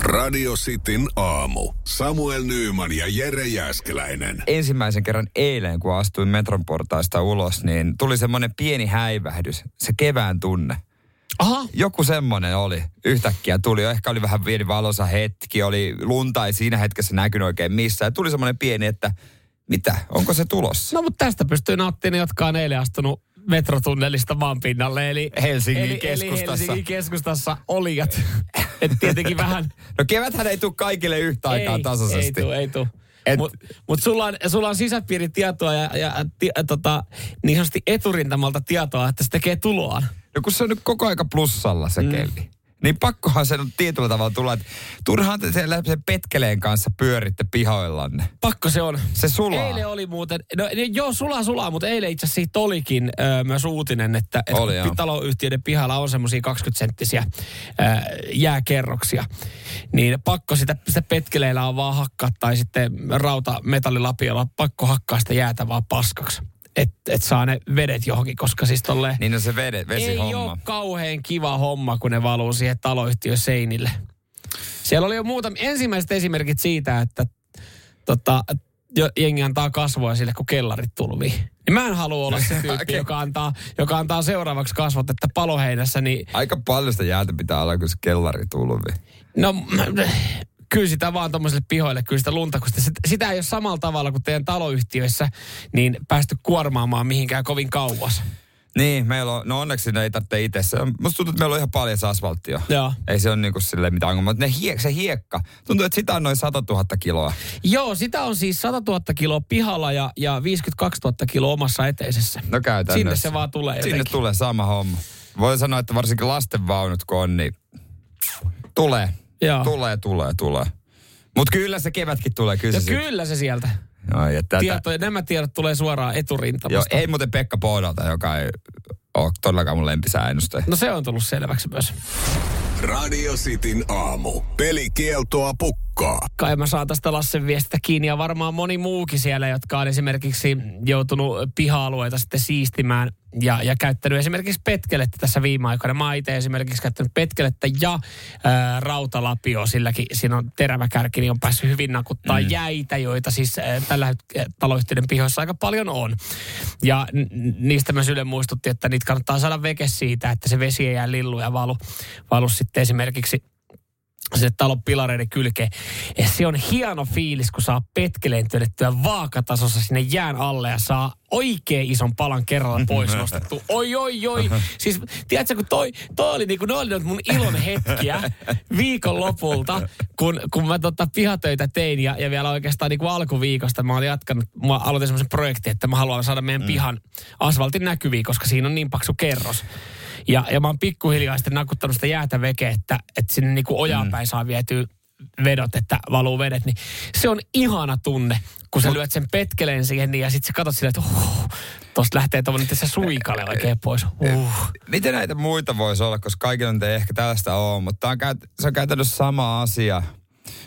Radio Cityn aamu. Samuel Nyyman ja Jere Jääskeläinen. Ensimmäisen kerran eilen, kun astuin metron portaista ulos, niin tuli semmoinen pieni häivähdys, se kevään tunne. Aha. Joku semmoinen oli. Yhtäkkiä tuli. Ehkä oli vähän pieni valoisa hetki, oli lunta, ei siinä hetkessä näkynyt oikein missään. Tuli semmoinen pieni, että mitä, onko se tulossa? No mutta tästä pystyy nauttimaan ne, jotka on eilen astunut metrotunnelista maanpinnalle, eli Helsingin keskustassa olijat. Että tietenkin vähän... No keväthän ei tule kaikille yhtä aikaa tasaisesti. Ei tule. Mutta sulla on sisäpiiritietoa ja niin sanotusti eturintamalta tietoa, että se tekee tuloaan. No kun se on nyt koko aika plussalla se kelli. Niin pakkohan se tietyllä tavalla tulla, että turhaan te sen petkeleen kanssa pyöritte pihoillanne. Pakko se on. Se sulaa. Eilen oli muuten, sulaa, mutta eilen itse asiassa siitä olikin myös uutinen, että oli, taloyhtiöiden pihalla on semmoisia 20-senttisiä jääkerroksia. Niin pakko sitä petkeleillä on vaan hakkaa tai sitten rautametallilapiolla pakko hakkaa sitä jäätä vaan paskaksi. Et saa ne vedet johonkin, koska siis tolleen... Niin on se vesihomma. Ei ole kauhean kiva homma, kun ne valuu siihen taloyhtiön seinille. Siellä oli jo ensimmäiset esimerkit siitä, että jengi antaa kasvoja sille, kun kellarit tulvii. Niin mä en halua olla se tyyppi, okay, joka antaa seuraavaksi kasvot, että paloheinässä, niin... Aika paljon sitä jäätä pitää olla, kun se kellari tulvii. No... Kyllä sitä vaan tuommoisille pihoille, kyllä sitä lunta, kun sitä ei ole samalla tavalla kuin teidän taloyhtiöissä, niin päästy kuormaamaan mihinkään kovin kauas. Niin, meillä on, no onneksi ne ei tarvitse itse. Musta tuntuu, että meillä on ihan paljon se asfalttia. Joo. Ei se ole niin kuin silleen mitään ongelmaa. Se hiekka, tuntuu, että sitä on noin 100 000 kiloa. Joo, sitä on siis 100 000 kiloa pihalla ja 52 000 kiloa omassa eteisessä. No käytännössä. Sinne se vaan tulee jotenkin. Sinne tulee sama homma. Voi sanoa, että varsinkin lastenvaunut kun on, niin tulee. Joo. Tulee. Mutta kyllä se kevätkin tulee. Kyllä se sieltä. No, ja nämä tiedot tulee suoraan eturintamasta. Joo, ei muuten Pekka Poodalta, joka ei ole todellakaan mun lempisääennustaja. No se on tullut selväksi myös. Radio Cityn aamu. Pelikieltoa pukkaa. Kai mä saan tästä Lassen viestistä kiinni ja varmaan moni muukin siellä, jotka on esimerkiksi joutunut piha-alueita sitten siistimään ja käyttänyt esimerkiksi petkelettä tässä viime aikoina. Mä itse esimerkiksi käyttänyt petkelettä ja rautalapio, silläkin siinä on terävä kärki, niin on päässyt hyvin nakuttaa jäitä, joita siis tällä hetkellä taloyhtiöiden pihoissa aika paljon on. Ja niistä myös Yle muistutti, että niitä kannattaa saada veke siitä, että se vesi ei jää lilluun ja valu sitten esimerkiksi sinne talon pilareiden kylkeen. Ja se on hieno fiilis, kun saa petkeleen työnnettyä vaakatasossa sinne jään alle ja saa oikein ison palan kerralla pois nostettu. Oi. Siis, tiedätkö, kun toi oli niin kuin, ne oli mun ilon hetkiä viikon lopulta, kun mä pihatöitä tein ja vielä oikeastaan niin kuin alkuviikosta mä olin jatkanut, mä aloitin semmoisen projektin, että mä haluan saada meidän pihan asfaltin näkyviin, koska siinä on niin paksu kerros. Ja mä oon pikkuhiljaa sitten nakuttanut sitä jäätä vekeä, että sinne niinku ojaan päin saa vietyä vedot, että valuu vedet. Niin se on ihana tunne, kun sä lyöt sen petkeleen siihen ja sitten sä katot silleen, että tosta lähtee tommoinen tässä suikale oikein pois. Miten näitä muita voisi olla, koska kaikilla nyt ei ehkä tällaista ole, mutta se on käytännössä sama asia,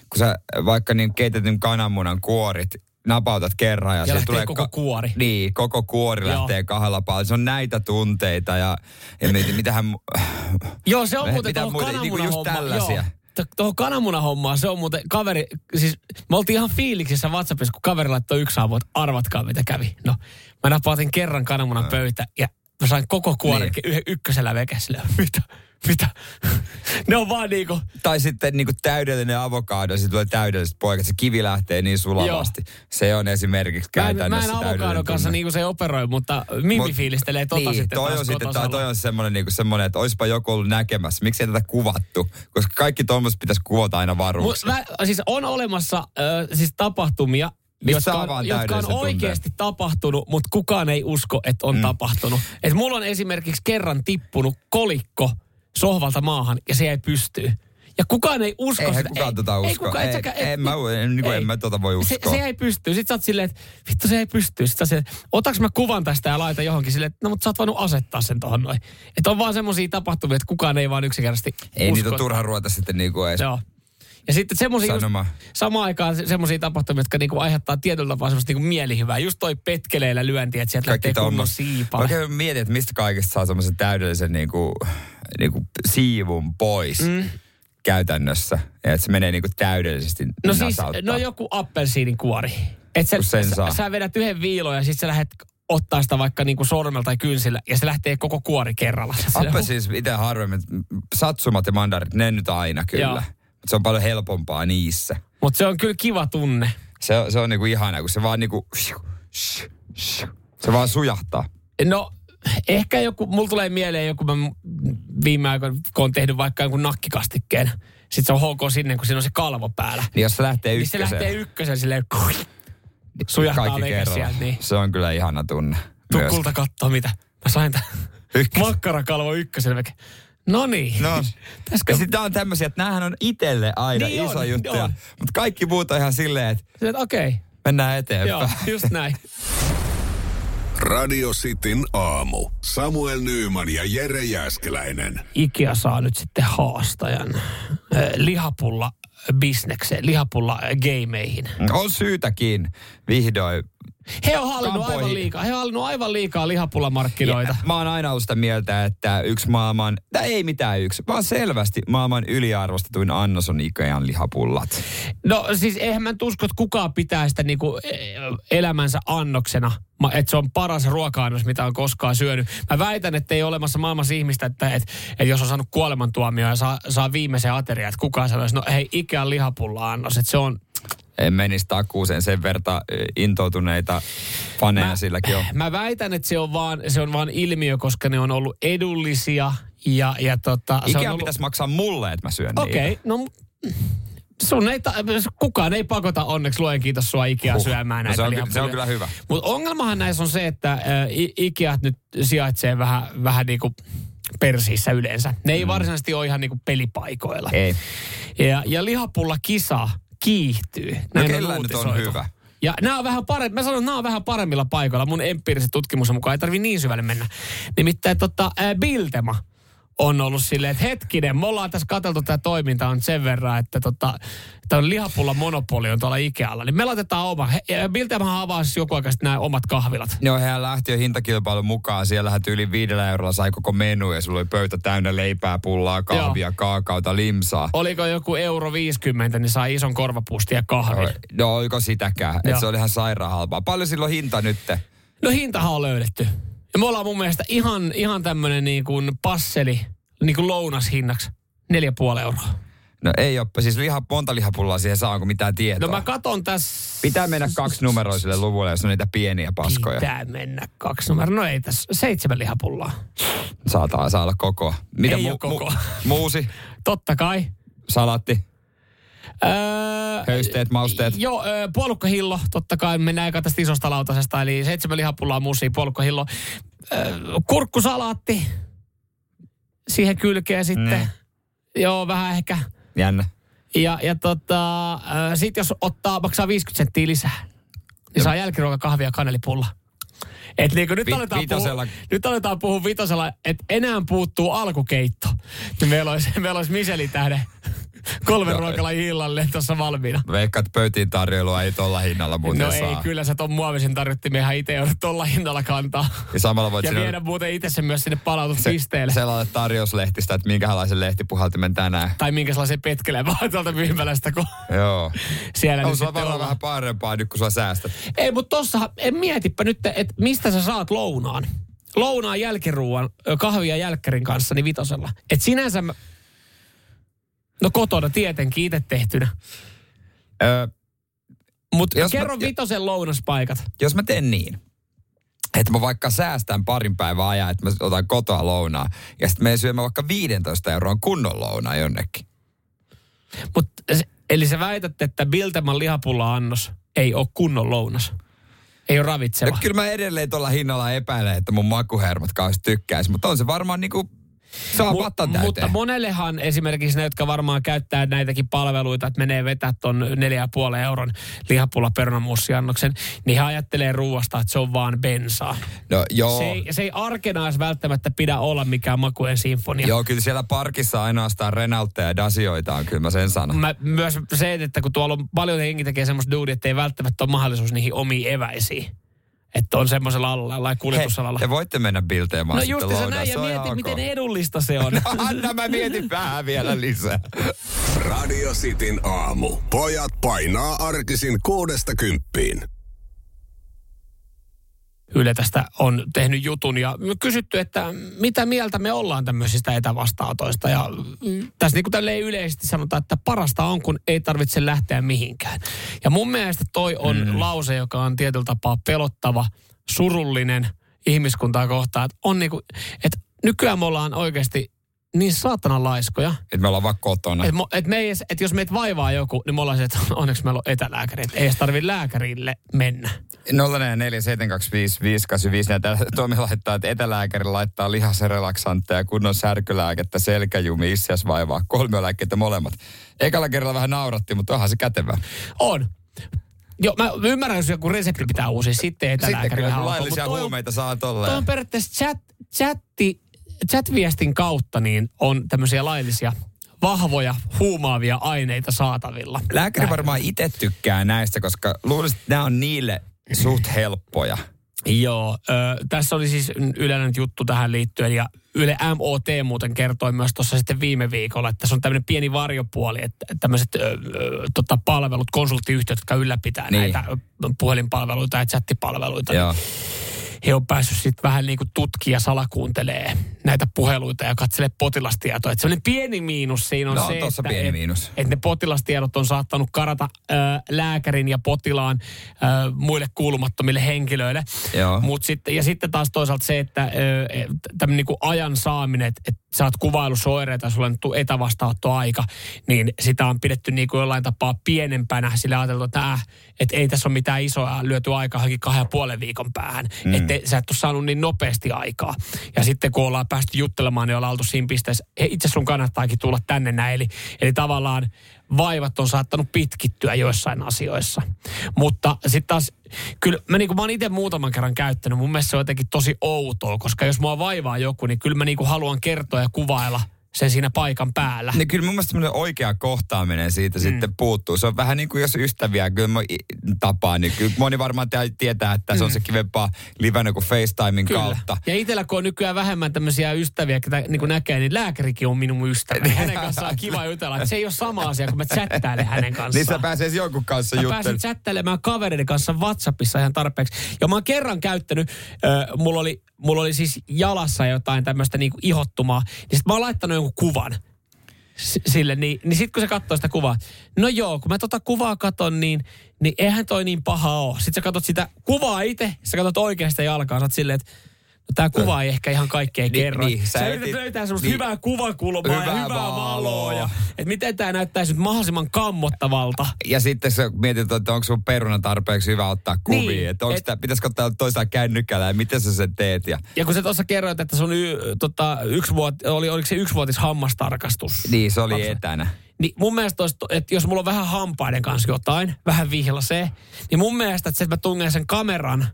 kun sä vaikka niin keitetyn kananmunan kuorit, napautat kerran ja se tulee koko kuori. Niin, koko kuori lähtee kahdella palilla. Se on näitä tunteita ja mitähän... Joo, se on muuten tuohon kananmunahommaan. Tuohon kananmunahommaan se on muuten kaveri... Siis me oltiin ihan fiiliksissä WhatsAppissa, kun kaveri laittoi yksi aamu, että arvatkaa mitä kävi. No, mä napautin kerran kananmunan pöytä ja mä sain koko kuoren niin. Ykkösellä vekäsillä. Mitä? Ne on vaan niinku... Tai sitten niinku täydellinen avokado, siitä tulee täydelliset poikat. Se kivi lähtee niin sulavasti. Joo. Se on esimerkiksi käytännössä täydellinen. Mä en avokadon kanssa niinku se operoi, mutta Mimmi fiilistelee niin, sitten. Toi on semmoinen, niinku, että oispa joku ollut näkemässä. Miksi ei tätä kuvattu? Koska kaikki tuommoiset pitäisi kuvata aina varuiksi. Siis on olemassa tapahtumia, jotka on oikeasti tapahtunut, mutta kukaan ei usko, että on tapahtunut. Et mulla on esimerkiksi kerran tippunut kolikko sohvalta maahan ja se ei pystyy. Ja kukaan ei usko eihän sitä. Kukaan tätä usko. Ei kukaan ei, etsäkään, ei, en mä tuota voi uskoa. Se ei pysty. Sitten sä oot silleen, että vittu se ei pysty. Sitten sä silleen, otaks mä kuvan tästä ja laita johonkin silleen, että no mutta sä oot voinut asettaa sen tohon noin. Että on vaan semmosia tapahtumia, että kukaan ei vaan yksinkertaisesti usko. Ei niitä turha ruveta sitten niinku ees. Joo. Ja sitten semmoisia samaan aikaan semmoisia tapahtumia, jotka niinku aiheuttaa tietyllä tavalla semmoista niinku mielihyvää. Just toi petkeleillä lyönti, että sieltä lähtee kunnon siipaa. Oikein mietin, että mistä kaikesta saa semmoisen täydellisen niinku siivun pois käytännössä. Ja että se menee niinku täydellisesti nasauttaa. No joku appelsiinin kuori. Että sä vedät yhden viilon ja sitten sä lähdet ottaa sitä vaikka niinku sormella tai kynsillä, ja se lähtee koko kuori kerralla. Appelsiin siis itse harvemmin. Satsumat ja mandarit, ne nyt aina kyllä. Joo. Se on paljon helpompaa niissä. Mutta se on kyllä kiva tunne. Se on niinku ihanaa, kun se vaan niinku... Se vaan sujahtaa. No, ehkä joku... Mulla tulee mieleen joku, mä viime aikoina, kun on tehnyt vaikka jonkun nakkikastikkeen. Sitten se on HK sinne, kun siinä on se kalvo päällä. Niin jos se lähtee ykkösen. Niin se lähtee ykkösen silleen... Sujahtaa leikassa sieltä. Niin. Se on kyllä ihana tunne. Tukulta kattoo mitä. Mä sain tämän makkarakalvo ykkösen vekin. Noniin. No niin. Ja sitten on tämmöisiä, että näähän on itselle aina niin iso juttu. Mutta kaikki muut on ihan silleen, että okei. Mennään eteenpäin. Joo, just näin. Radio Cityn aamu. Samuel Nyyman ja Jere Jääskeläinen. Ikea saa nyt sitten haastajan lihapulla bisnekseen, lihapulla gameihin. On syytäkin vihdoin. He on hallinnut aivan liikaa lihapullamarkkinoita. Mä oon aina ollut sitä mieltä, että vaan selvästi maailman yliarvostetuin annos on Ikean lihapullat. No siis eihän mä usko, että kukaan pitää sitä niinku elämänsä annoksena, että se on paras ruoka-annos, mitä on koskaan syönyt. Mä väitän, että ei ole olemassa maailmassa ihmistä, että jos on saanut kuolemantuomio ja saa viimeisen aterian, että kukaan sanoisi, no hei, Ikean lihapulla-annos, että se on... En menisi takuuseen sen verta intoutuneita faneja silläkin on. Mä väitän, että se on vaan ilmiö, koska ne on ollut edullisia ja Ikea pitäisi maksaa mulle, että mä syön niitä. Okei, no kukaan ei pakota onneksi luen kiitos sua Ikea syömään näitä lihapulia. Se on kyllä hyvä. Mutta ongelmahan näissä on se, että Ikeat nyt sijaitsee vähän niin kuin persiissä yleensä. Ne ei varsinaisesti ole ihan niin kuin pelipaikoilla. Ei. Ja lihapulla kisa kiihtyy. Näin on nyt on hyvä. Ja nämä on vähän paremmin. Mä sanon, että nämä on vähän paremmilla paikoilla. Mun empiiriset tutkimuksen mukaan ei tarvitse niin syvälle mennä. Nimittäin Biltema on ollut silleen, että hetkinen, me ollaan tässä katseltu tämä toiminta on sen verran, että tämä lihapulla monopoli on tuolla Ikealla. Niin me laitetaan oma. Biltemahan avasi joku aika sitten nämä omat kahvilat. No hehän lähti jo hintakilpailun mukaan. Siellähän yli 5 eurolla sai koko menu ja sulla oli pöytä täynnä leipää, pullaa, kahvia, kaakaota, limsaa. Oliko joku 1,50 €, niin sai ison korvapuustin ja kahvin. No oliko sitäkään. Että se oli ihan sairaan halpaa. Paljon silloin hinta nyt? No hintahan on löydetty. Ja me ollaan mun mielestä ihan tämmönen niin kuin passeli, niin kuin lounashinnaksi, 4,5 €. No ei ole, siis monta lihapullaa siihen saanko mitään tietoa. No mä katon tässä... Pitää mennä 2-numeroisille luvulle, jos on niitä pieniä paskoja. Pitää mennä 2 numeroa. No ei tässä, 7 lihapullaa. Saataan saada koko. Mitä ei koko. Muusi? Totta kai. Salatti? Höysteet, mausteet. Joo, puolukkahillo, totta kai mennään eka tästä isosta lautasesta, eli 7 lihapullaa muusia, puolukkahillo. Kurkkusalaatti, siihen kylkeen sitten. Joo, vähän ehkä. Jännä. Sit jos ottaa, maksaa 50 senttiä lisää, niin saa jälkiruoka, kahvia ja kanelipulla. Et niinku nyt aletaan puhua vitosella, että enää puuttuu alkukeitto. Niin meillä olisi Michelin-tähden 3 ruokalajia illalle tuossa valmiina. Veikkaat, että pöytiin tarjoilua ei tuolla hinnalla muuten saa. No ei, kyllä sä ton muovisen tarjottimenhan itse joudut tuolla hinnalla kantaa. Ja viedä muuten itse sen myös sinne palautuspisteelle. Sellainen tarjouslehtistä, että minkälaisen lehtipuhaltimen tänään. Tai minkälaisen petkeleen vaan tuolta myymälästä. Joo. Siellä nyt sitten on vähän parempaa nyt, kun sä säästät. Ei, mutta tossahan, mietipä nyt, että mistä sä saat lounaan. Lounaan jälkiruuan, kahvia jälkkärin kanssa, niin vitosella. Et sinänsä no kotona tietenkin itse tehtynä. Mutta kerro vitosen lounaspaikat. Jos mä teen niin, että mä vaikka säästän parin päivän ajan, että mä otan kotoa lounaa, ja sitten me syömme vaikka 15 euroa kunnon lounaa jonnekin. Eli sä väität, että Bilteman lihapulla-annos ei ole kunnon lounas? Ei ole ravitseva? No, kyllä mä edelleen tuolla hinnalla epäilen, että mun makuhermot kauheasti tykkäisi, mutta on se varmaan niinku... Se on pattan täyteen. Mutta monellehan esimerkiksi ne, jotka varmaan käyttää näitäkin palveluita, että menee vetää ton 4,5 euron lihapulla-perunamussiannoksen, niin he ajattelee ruuasta, että se on vaan bensaa. No joo. Se ei arkena edes välttämättä pidä olla mikään makujen sinfonia. Joo, kyllä siellä parkissa ainoastaan Renaultteja ja Dacioita on, kyllä mä sen sanon. Myös se, että kun tuolla on paljon henki tekee semmoista duudia, että ei välttämättä ole mahdollisuus niihin omiin eväisiin. Että on semmoisella alalla ja kuljetusalalla. He voitte mennä Biltemaan no sitten lounaan. No juuri näin ja mieti, miten edullista se on. No anna mä mietin vähän vielä lisää. Radio Cityn aamu. Pojat painaa arkisin 6–10. Yle tästä on tehnyt jutun ja kysytty, että mitä mieltä me ollaan tämmöisistä etävastaanotoista. Ja tässä niin kuin tälleen yleisesti sanotaan, että parasta on, kun ei tarvitse lähteä mihinkään. Ja mun mielestä toi on lause, joka on tietyllä tapaa pelottava, surullinen ihmiskuntaa kohtaan. Että on niin kuin, että nykyään me ollaan oikeasti niin saatana laiskoja. Että me ollaan vaan kotona. Että jos meitä vaivaa joku, niin me ollaan se, että onneksi meillä on etälääkäri. Että ei edes tarvitse lääkärille mennä. 047255895. Toimi laittaa, että etälääkäri laittaa lihaserelaksantteja, kunnon särkylääkettä, selkäjumi, issiäs vaivaa. 3 lääkettä molemmat. Ekalla kerralla vähän nauratti, mutta onhan se kätevää. On. Joo, mä ymmärrän, jos joku resepti pitää uusia. Sitten etälääkäri. Sitten kyllä laillisia huumeita saa tolleen. Tuo on periaatteessa chat-viestin kautta niin on tämmöisiä laillisia, vahvoja, huumaavia aineita saatavilla. Lääkäri varmaan itse tykkää näistä, koska luulisin, että nämä on niille suht helppoja. Joo, tässä oli siis yleinen juttu tähän liittyen ja Yle MOT muuten kertoi myös tuossa sitten viime viikolla, että se on tämmöinen pieni varjopuoli, että tämmöiset palvelut, konsulttiyhtiöt, jotka ylläpitää näitä puhelinpalveluita ja chattipalveluita. Joo. He on päässyt sitten vähän niin kuin tutkia salakuuntelee näitä puheluita ja katselee potilastietoja. Että semmoinen pieni miinus siinä on no, se, että ne potilastiedot on saattanut karata lääkärin ja potilaan muille kuulumattomille henkilöille. Ja sitten taas toisaalta se, että tämmöinen niin kuin ajan saaminen, että sä oot kuvaillut oireita ja sulla on nyt etävastaanottoaika, niin sitä on pidetty niin kuin jollain tapaa pienempänä. Sillä ajateltu, että ei tässä ole mitään isoa lyöty aikaa hankin 2,5 viikon päähän. Sä et ole saanut niin nopeasti aikaa. Ja sitten kun ollaan päästy juttelemaan, niin ollaan oltu siinä pisteessä, itse sun kannattaakin tulla tänne näin. Eli tavallaan vaivat on saattanut pitkittyä joissain asioissa. Mutta sitten taas, kyllä mä oon itse muutaman kerran käyttänyt. Mun mielestä se on jotenkin tosi outoa, koska jos mua vaivaa joku, niin kyllä mä haluan kertoa ja kuvailla sen siinä paikan päällä. Niin kyllä mun mielestä semmoinen oikea kohtaaminen siitä sitten puuttuu. Se on vähän niin kuin jos ystäviä kyllä tapaa, niin kyllä moni varmaan tietää, että se on se kivempaa livenä kuin FaceTimein kyllä. kautta. Ja itsellä kun on nykyään vähemmän tämmöisiä ystäviä, ketä niin kuin näkee, niin lääkärikin on minun ystäväni. Hänen kanssaan on kiva jutella. Se ei ole sama asia, kun mä chattailen hänen kanssaan. Niin sä pääsee jonkun kanssa juttelemaan. Mä pääsin chattailemaan kavereiden kanssa WhatsAppissa ihan tarpeeksi. Ja mä oon kerran käyttänyt, mulla oli siis jalassa jotain tämmöistä niin kuin ihottumaa. Ja sit mä oon laittanut jonkun kuvan sille, niin sit kun se katsoo sitä kuvaa, no joo, kun mä tota kuvaa katon, niin eihän toi niin paha oo. Sit sä katot sitä kuvaa itse, sä katot oikeasta jalkaa, sä oot silleen, että no tää kuva ei ehkä ihan kaikkea kerro. Sä yrität löytää semmoista hyvää kuvakulmaa ja hyvää valoa. Että miten tää näyttäisi nyt mahdollisimman kammottavalta. Ja sitten sä mietit, että onko sun peruna tarpeeksi hyvä ottaa kuvia. Niin, että pitäisikö ottaa toistaan kännykällä ja miten sä sen teet. Ja kun sä tuossa kerroit, että sun oliko se 1-vuotis hammastarkastus? Niin, se oli etänä. Niin mun mielestä olisi, että jos mulla on vähän hampaiden kanssa jotain, vähän vihlasee, niin mun mielestä, että mä tungen sen kameran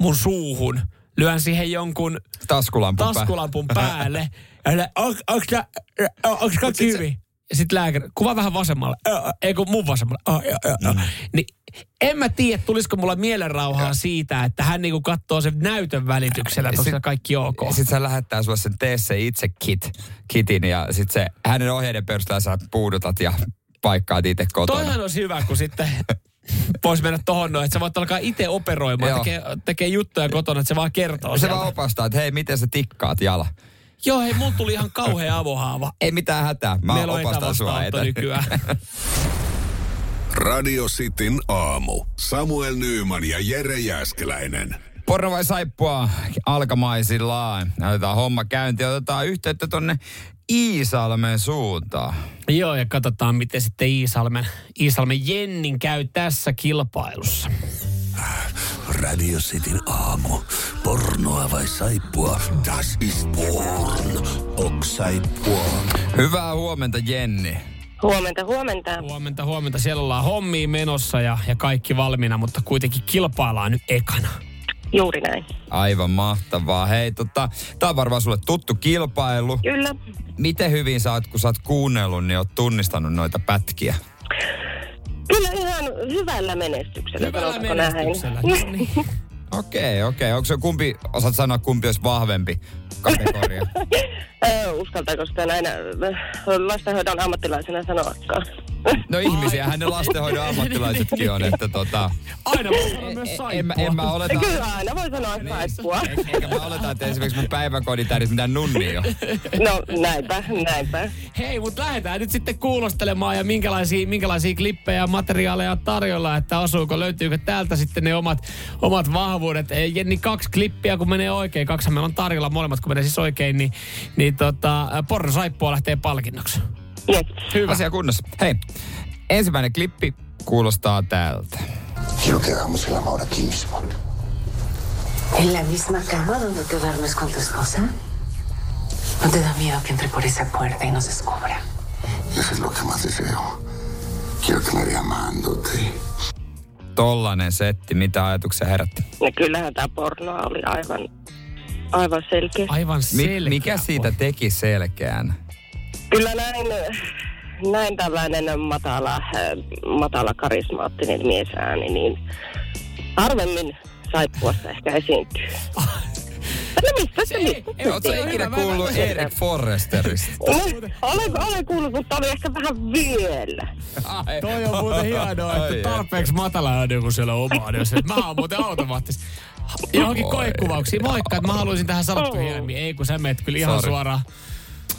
mun suuhun, lyön siihen jonkun taskulampun päälle. Onko kaikki hyvin? Ja sitten lääkäri, kuva vähän vasemmalle. Ei kun mun vasemmalle. Niin en mä tiedä, tulisiko mulla mielenrauhaa siitä, että hän niinku katsoo sen näytön välityksellä, että on kaikki ok. Sitten se lähettää sulle sen tee se itse kitin ja sitten se hänen ohjeiden perusteella sä puudutat ja paikkaat itse kotona. Toihan olisi hyvä, kun sitten pois mennä tohon noin, että sä voit alkaa itse operoimaan, tekee juttuja kotona, että se vaan kertoo. Se vaan opastaa, että hei, miten sä tikkaat jala. Joo, hei, mun tuli ihan kauhea avohaava. Ei mitään hätää, mä opastan sua nykyään. Radio Cityn aamu. Samuel Nyyman ja Jere Jääskeläinen. Porno vai saippuaa alkamaisillaan. Otetaan homma käyntiin, otetaan yhteyttä tonne Iisalmen suuntaan. Joo, ja katsotaan, miten sitten Iisalmen Jennin käy tässä kilpailussa. Radio Cityn aamu. Pornoa vai saippua? Das ist porn. Ok saippua? Hyvää huomenta, Jenni. Huomenta. Huomenta. Siellä ollaan hommiin menossa ja kaikki valmiina, mutta kuitenkin kilpaillaan nyt ekana. Juuri näin. Aivan mahtavaa. Hei, tää on varmaan sulle tuttu kilpailu. Kyllä. Miten hyvin kun sä oot kuunnellut, niin oot tunnistanut noita pätkiä? Kyllä ihan hyvällä menestyksellä. Näin? Okei. Onko se kumpi, osaat sanoa kumpi olisi vahvempi kategoria? Uskaltaako sitä näin lastenhoidon ammattilaisena sanoakaan? No ihmisiähän ne lastenhoidon ammattilaisetkin on, että Aina voi sanoa myös saippua. Kyllä aina voi sanoa saippua. Eikä mä oleta, että esimerkiksi mun päiväkodin tähdisi mitään nunnia on. No näinpä. Hei, mut lähdetään nyt sitten kuulostelemaan ja minkälaisia klippejä ja materiaaleja tarjolla, että löytyykö täältä sitten ne omat vahvuudet. Jenni, 2 klippiä kun menee oikein, 2 meillä on tarjolla molemmat kun menee siis oikein, niin porno saippua lähtee palkinnoksi. Yes. Hyvä. Asia kunnossa. Hei, ensimmäinen klippi kuulostaa tältä. Yo quedamos en la hora aquí mismo. En la misma cama donde te duermes con tu esposa. No te da miedo que entre por esa puerta y nos descubra. Eso es lo que más deseo. Quiero tener amándote. Tollainen setti, mitä ajatuksia herätti? No kyllähän tämä pornoa oli aivan selkeä. Aivan selkeä. Mikä siitä teki selkeän? Kyllä näin tällainen matala karismaattinen miesääni, niin harvemmin saippuassa ehkä esiintyy. Mistä? Oletko ikinä kuullut Erik Forresterista? Olen kuullut, mutta oli ehkä vähän vielä. Ai, toi on muuten hienoa, että tarpeeksi matala ääni, kun siellä on oma ääni. Mä oon muuten automaattisesti. Johonkin koekuvauksiin. Moikka, että mä haluaisin tähän salkkuhjelmiin. Ei, kun sä meet kyllä ihan suoraan.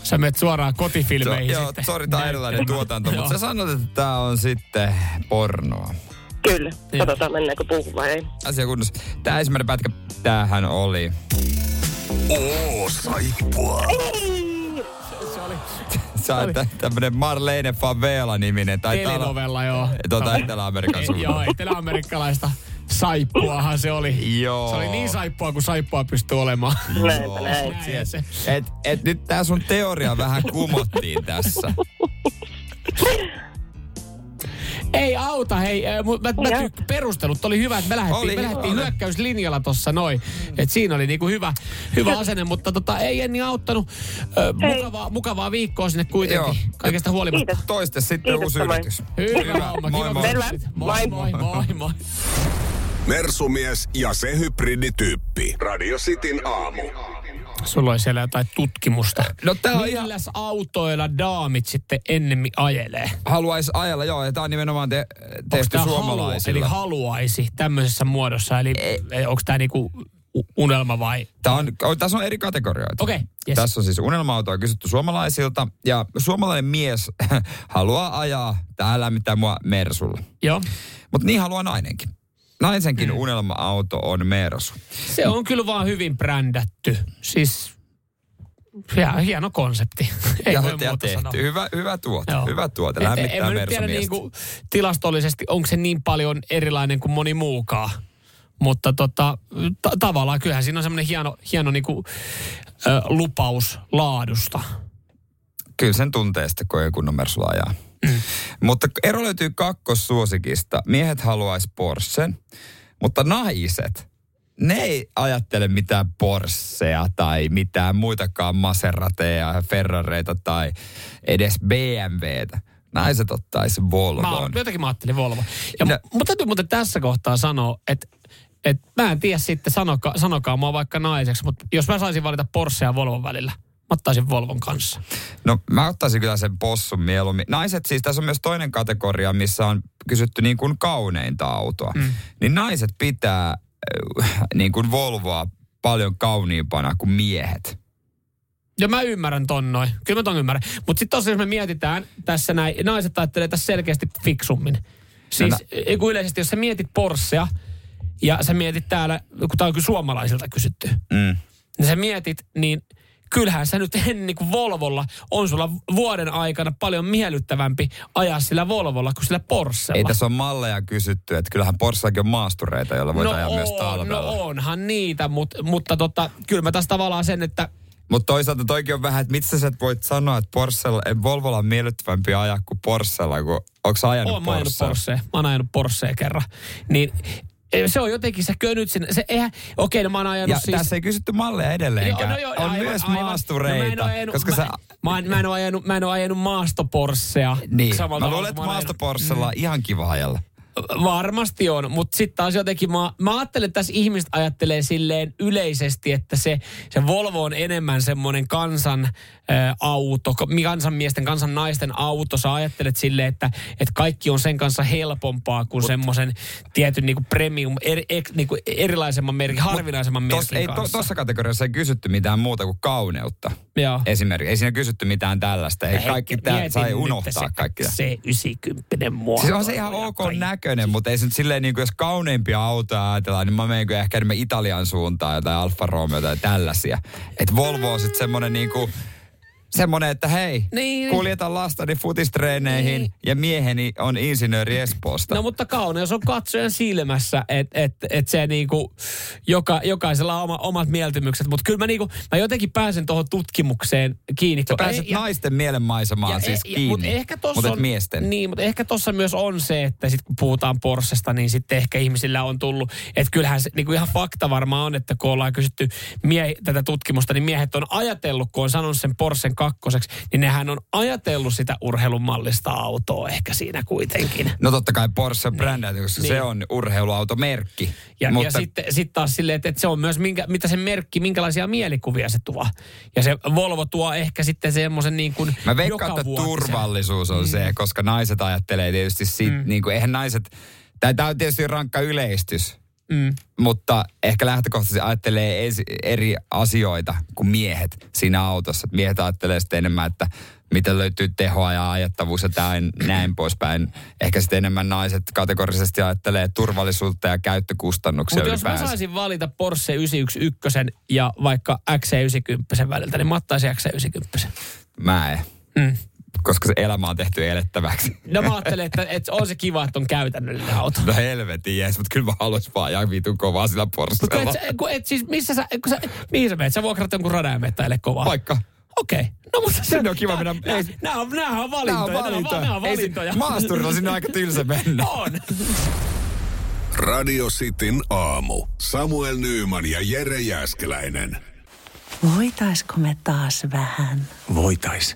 Sä menet suoraan kotifilmeihin sitten. Joo, sori, tää on erilainen tuotanto, mutta sä sanot, että tää on sitten pornoa. Kyllä, katsotaan mennäänkö puuhun vai ei. Asia kunnossa. Tää ensimmäinen pätkä, tämähän oli. Saippua! Se oli tämmönen Marlene Favela-niminen. Telenovella, joo. Etelä-Amerikan suuntaan. Joo, etelä-amerikkalaista saippuahan se oli. Joo. Se oli niin saippua, kuin saippua pystyy olemaan. Joo. Et nyt tää sun teoria vähän kumottiin tässä. Ei auta, hei. Perustelut oli hyvä, että me lähdettiin hyökkäyslinjalla tossa noin. Et siinä oli niinku hyvä asenne, mutta ei Jenni auttanut. Mukavaa viikkoa sinne kuitenkin. Joo. Kaikesta huolimatta. Kiitos. Toiste sitten uusi yritys. Hyvä homma. Moi. Mersumies ja se hybridityyppi. Radio Cityn aamu. Sulla oli siellä jotain tutkimusta. No tää on ihan... autoilla daamit sitten ennemmin ajelee? Haluaisi ajella, joo. Ja tää on nimenomaan tehty suomalaisilla. Eli haluaisi tämmöisessä muodossa. Eli onko tää niinku unelma vai? Tässä on eri kategorioita. Okei. Yes. Tässä on siis unelma-autoa kysytty suomalaisilta. Ja suomalainen mies haluaa ajaa täällä lämmittää mua Mersulla. Joo. Mutta niin haluaa nainenkin. Naisenkin unelma-auto on Mersu. Se on kyllä vaan hyvin brändätty. Siis hieno konsepti. Ei ja tehty. Hyvä tuote. Lämmittää Mersu-miestä. En tiedä niinku, tilastollisesti, onko se niin paljon erilainen kuin moni muukaan. Mutta tavallaan kyllähän siinä on semmoinen hieno niinku, lupaus laadusta. Kyllä sen tuntee sitten, kun ei kunnon Mersulla ajaa. Mutta ero löytyy kakkossuosikista. Miehet haluaisi Porschen, mutta naiset, ne ei ajattele mitään Porschea tai mitään muitakaan Maserateja, Ferrareita tai edes BMWtä. Naiset ottaisi Volvon. Jotakin mä ajattelin Volvo. Mutta täytyy muuten tässä kohtaa sanoa, että mä en tiedä sitten, sanokaa mua vaikka naiseksi, mutta jos mä saisin valita Porschea Volvon välillä. Mä ottaisin Volvon kanssa. No mä ottaisin kyllä sen possun mieluummin. Naiset siis, tässä on myös toinen kategoria, missä on kysytty niin kuin kauneinta autoa. Niin naiset pitää niin kuin Volvoa paljon kauniimpana kuin miehet. Ja mä ymmärrän ton noin. Kyllä mä ton ymmärrän. Mutta sitten tosiaan me mietitään tässä näin, naiset ajattelee tässä selkeästi fiksummin. Siis kun yleisesti, jos sä mietit Porschea ja sä mietit täällä, kun tää on kyllä suomalaisilta kysytty. Niin sä mietit, niin kyllähän sä nyt niin kuin Volvolla on sulla vuoden aikana paljon miellyttävämpi ajaa sillä Volvolla kuin sillä Porschella. Ei tässä on malleja kysytty, että kyllähän Porschellakin on maastureita, joilla voit ajaa myös talvella. No onhan niitä, mutta kyllä mä tässä tavallaan sen, että... Mutta toisaalta toikin on vähän, että miksi sä voit sanoa, että Volvolla on miellyttävämpi ajaa kuin Porschella, kun onko sä ajanut Porschea? Mä oon ajanut Porschea kerran. Niin... Se on jotenkin, sä könyt sinne. Okei, no mä oon ajanut ja siis... tässä ei kysytty malleja edelleenkään. On aivan, myös maastureita. No, mä en oo ajanut maastoporssea. Niin, mä luulen, että maastoporssella on ihan kiva ajalla. Varmasti on, mutta sitten taas jotenkin mä ajattelen, että tässä ihmiset ajattelee silleen yleisesti, että se Volvo on enemmän semmoinen kansanauto, kansanmiesten, kansannaisten auto. Sä ajattelet silleen, että kaikki on sen kanssa helpompaa kuin semmoisen tietyn niinku premium, niinku erilaisemman merkin, harvinaisemman merkin kanssa. Tuossa kategoriassa ei kysytty mitään muuta kuin kauneutta. Joo. Esimerkiksi. Ei siinä kysytty mitään tällaista. Ei kaikki tää sai unohtaa kaikkia. Se 90 muoto. Siis on se ihan ok näkö. Mutta ei se nyt silleen, niin kuin jos kauneimpia autoja ajatellaan, niin mä menen ehkä enemmän Italian suuntaan, jotain Alfa Romeo tai tällaisia. Että Volvo on sitten semmoinen niin kuin, semmoinen, että hei, niin, kuljetan lastani futistreeneihin niin, ja mieheni on insinööri Espoosta. No mutta kauneus on katsojan silmässä, että se niinku, jokaisella on omat mieltymykset. Mutta kyllä mä jotenkin pääsen tuohon tutkimukseen kiinni. Sä pääset naisten mielenmaisemaan siis kiinni, mutta miesten. Niin, mutta ehkä tossa myös on se, että sit kun puhutaan Porschesta, niin sitten ehkä ihmisillä on tullut. Että kyllähän se niinku ihan fakta varmaan on, että kun ollaan kysytty tätä tutkimusta, niin miehet on ajatellut, kun on sanonut sen Porschen kakkoseksi, niin nehän on ajatellut sitä urheilumallista autoa ehkä siinä kuitenkin. No totta kai Porsche brändäytyy, koska se on urheiluautomerkki. Ja sitten taas silleen, että se on myös, mitä se merkki, minkälaisia mielikuvia se tuo. Ja se Volvo tuo ehkä sitten semmoisen niin kuin mä veikkaan, että turvallisuus on se, koska naiset ajattelee tietysti siitä, niin kuin eihän naiset, tämä on tietysti rankka yleistys, mutta ehkä lähtökohtaisesti ajattelee eri asioita kuin miehet siinä autossa. Miehet ajattelee sitten enemmän, että miten löytyy tehoa ja ajattavuus ja näin poispäin. Ehkä sitten enemmän naiset kategorisesti ajattelee turvallisuutta ja käyttökustannuksia ylipäänsä. Mutta jos mä saisin valita Porsche 911 ja vaikka XC90 väliltä, niin mä ottaisin XC90. Mä en. Koska se elämä on tehty elettäväksi. No mä ajattelen, että on se kiva, että on käytännöllinen auto. No helvetin jees, mutta kyllä mä haluaisin vaan ajaa vitun kovaa sillä Porschella. Mutta siis mihin sä menet? Sä vuokrat jonkun radan ja menet tälle kovaa. Vaikka. Okei. Okay. No mutta se on kiva mennä. Näähän on valintoja. Maasturilla sinne on aika tylsä mennä. On. Radio Cityn aamu. Samuel Nyyman ja Jere Jääskeläinen. Voitaisko me taas vähän? Voitais.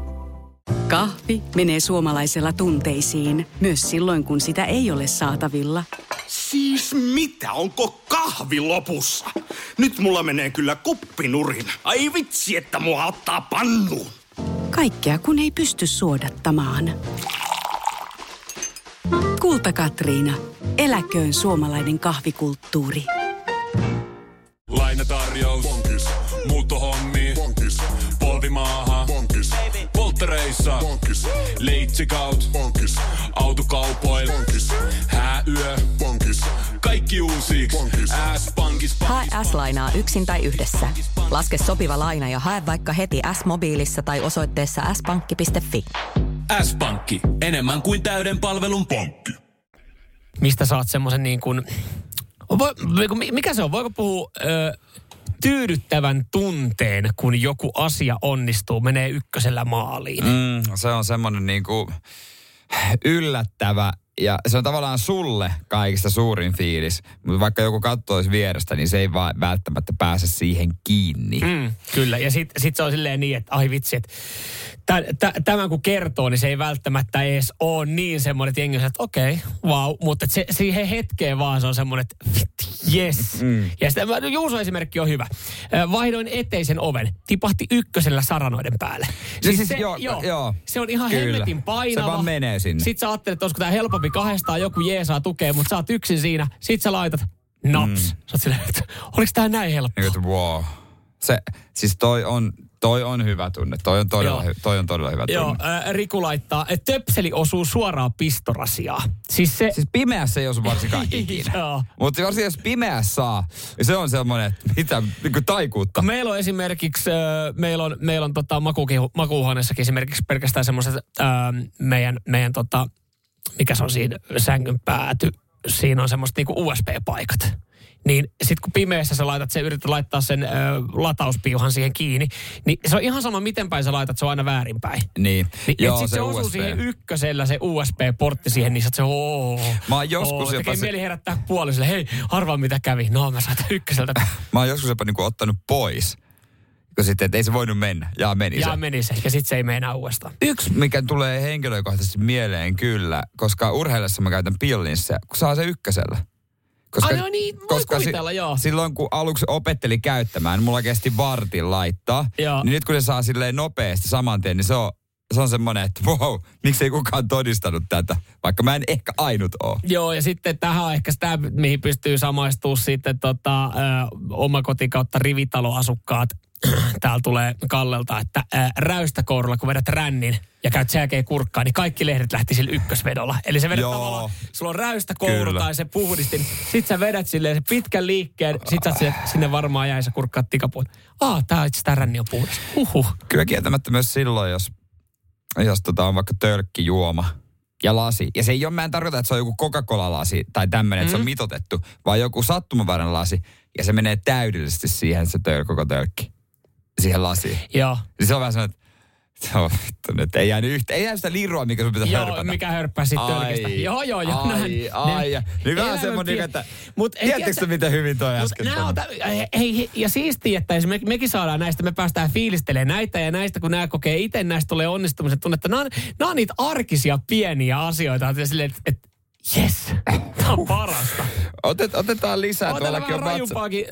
Kahvi menee suomalaisella tunteisiin, myös silloin kun sitä ei ole saatavilla. Siis mitä? Onko kahvi lopussa? Nyt mulla menee kyllä kuppinurin. Ai vitsi, että mua ottaa pannuun. Kaikkea kun ei pysty suodattamaan. Kulta-Katriina. Eläköön suomalainen kahvikulttuuri. Lainatarjous. Bonkis. Muuttohommi. Bonkis. Polvimaaha. Bonkis. Polttereissa. Bonkis. Leitsikaut. Bonkis. Autokaupoil. Bonkis. Hääyö. Bonkis. Kaikki uusiiksi. S-pankis. Hae S-lainaa yksin tai yhdessä. Laske sopiva laina ja hae vaikka heti S-mobiilissa tai osoitteessa s-pankki.fi. S-pankki. Enemmän kuin täyden palvelun pankki. Mistä saat semmoisen niin kuin... mikä se on? Voiko puhua tyydyttävän tunteen, kun joku asia onnistuu, menee ykkösellä maaliin? Se on semmoinen niinku yllättävä ja se on tavallaan sulle kaikista suurin fiilis. Mutta vaikka joku kattoisi vierestä, niin se ei välttämättä pääse siihen kiinni. Kyllä, ja sit se on silleen niin, että ai vitsi, että tämän kun kertoo, niin se ei välttämättä edes ole niin semmoinen, että jengi on, että okei, vau. Mutta siihen hetkeen vaan se on semmoinen, että vitsi. Yes. Ja sitten Juuson esimerkki on hyvä. Vaihdoin eteisen oven. Tipahti ykkösellä saranoiden päälle. Siis, se on ihan hemmetin painava. Se vaan menee sinne. Sitten sä ajattelet, että olisiko tää helpompi kahdestaan, joku jeesaa tukea, mutta sä oot yksin siinä. Sitten sä laitat naps. Sä oot silleen, että oliks tää näin helppoa? Wow. Siis toi on hyvä tunne. Toi on todella hyvä tunne. Joo, Riku laittaa, että töpseli osuu suoraan pistorasiaan. Siis pimeässä ei osu varsinkaan ikinä. Mutta varsinkin jos pimeässä saa, niin se on semmoinen, että mitä niin taikuutta. Meillä on esimerkiksi, meillä on makuuhuoneessakin esimerkiksi pelkästään semmoiset meidän mikä se on siinä sängyn pääty. Siinä on semmoiset niinku USB-paikat. Niin sit kun pimeässä sä laitat sen, yrität laittaa sen latauspiuhan siihen kiinni, niin se on ihan sama, miten päin sä laitat, se on aina väärinpäin. Niin joo, sit se osuu siihen ykkösellä se USB-portti siihen, niin sä oot se Mä oon joskus jopa... Tekee mieli herättää puoliselle, hei, arvaa mitä kävi. No, mä saatan ykköseltä. Mä oon joskus jopa niinku ottanut pois, kun sitten, et ei se voinut mennä. Jaa, meni se. Ja sit se ei mene enää uudestaan. Yksi, mikä tulee henkilökohtaisesti mieleen kyllä, koska urheilessa mä käytän pillinsä, kun saa se ykkösellä. Koska silloin kun aluksi opetteli käyttämään, mulla kesti vartin laittaa, niin nyt kun se saa silleen nopeasti saman tien, niin se on semmoinen, että wow, miksei kukaan todistanut tätä, vaikka mä en ehkä ainut ole. Joo, ja sitten tähän on ehkä sitä, mihin pystyy samaistua sitten omakotin kautta rivitaloasukkaat. Täällä tulee Kallelta, että räystäkourulla, kun vedät rännin ja käyt sen jälkeen kurkkaan, niin kaikki lehdet lähti sillä ykkösvedolla. Eli se vedät tavallaan, sulla on räystäkouru tai se puhdistin, sit sä vedät silleen se pitkän liikkeen, sit sä sinne varmaan jäi, sä kurkkaat tikapuun. Tää itse tää ränni on puhdas. Kyllä kieltämättä myös silloin, jos on vaikka tölkkijuoma ja lasi. Ja se ei ole, mä en tarkoita, että se on joku Coca-Cola-lasi tai tämmöinen, että se on mitotettu, vaan joku sattumavainen lasi ja se menee täydellisesti siihen se koko tölkki. Siihen lasiin. Joo. Se on vähän sellainen, että ei jäänyt sitä lirua, mikä sun pitäisi hörpätä. Joo, mikä hörppää sitten oikeastaan. Joo. Ai. Niin vähän semmoinen, että tiedättekö mitä hyvin toi äsken? Ja siistiä, että esimerkiksi mekin saadaan näistä, me päästään fiilistelemään näitä ja näistä, kun nämä kokee itse, näistä tulee onnistumisen tunnetta. Nämä on niitä arkisia pieniä asioita, että silleen, että jes, tämä on parasta. Otetaan lisää. Otetaan vähän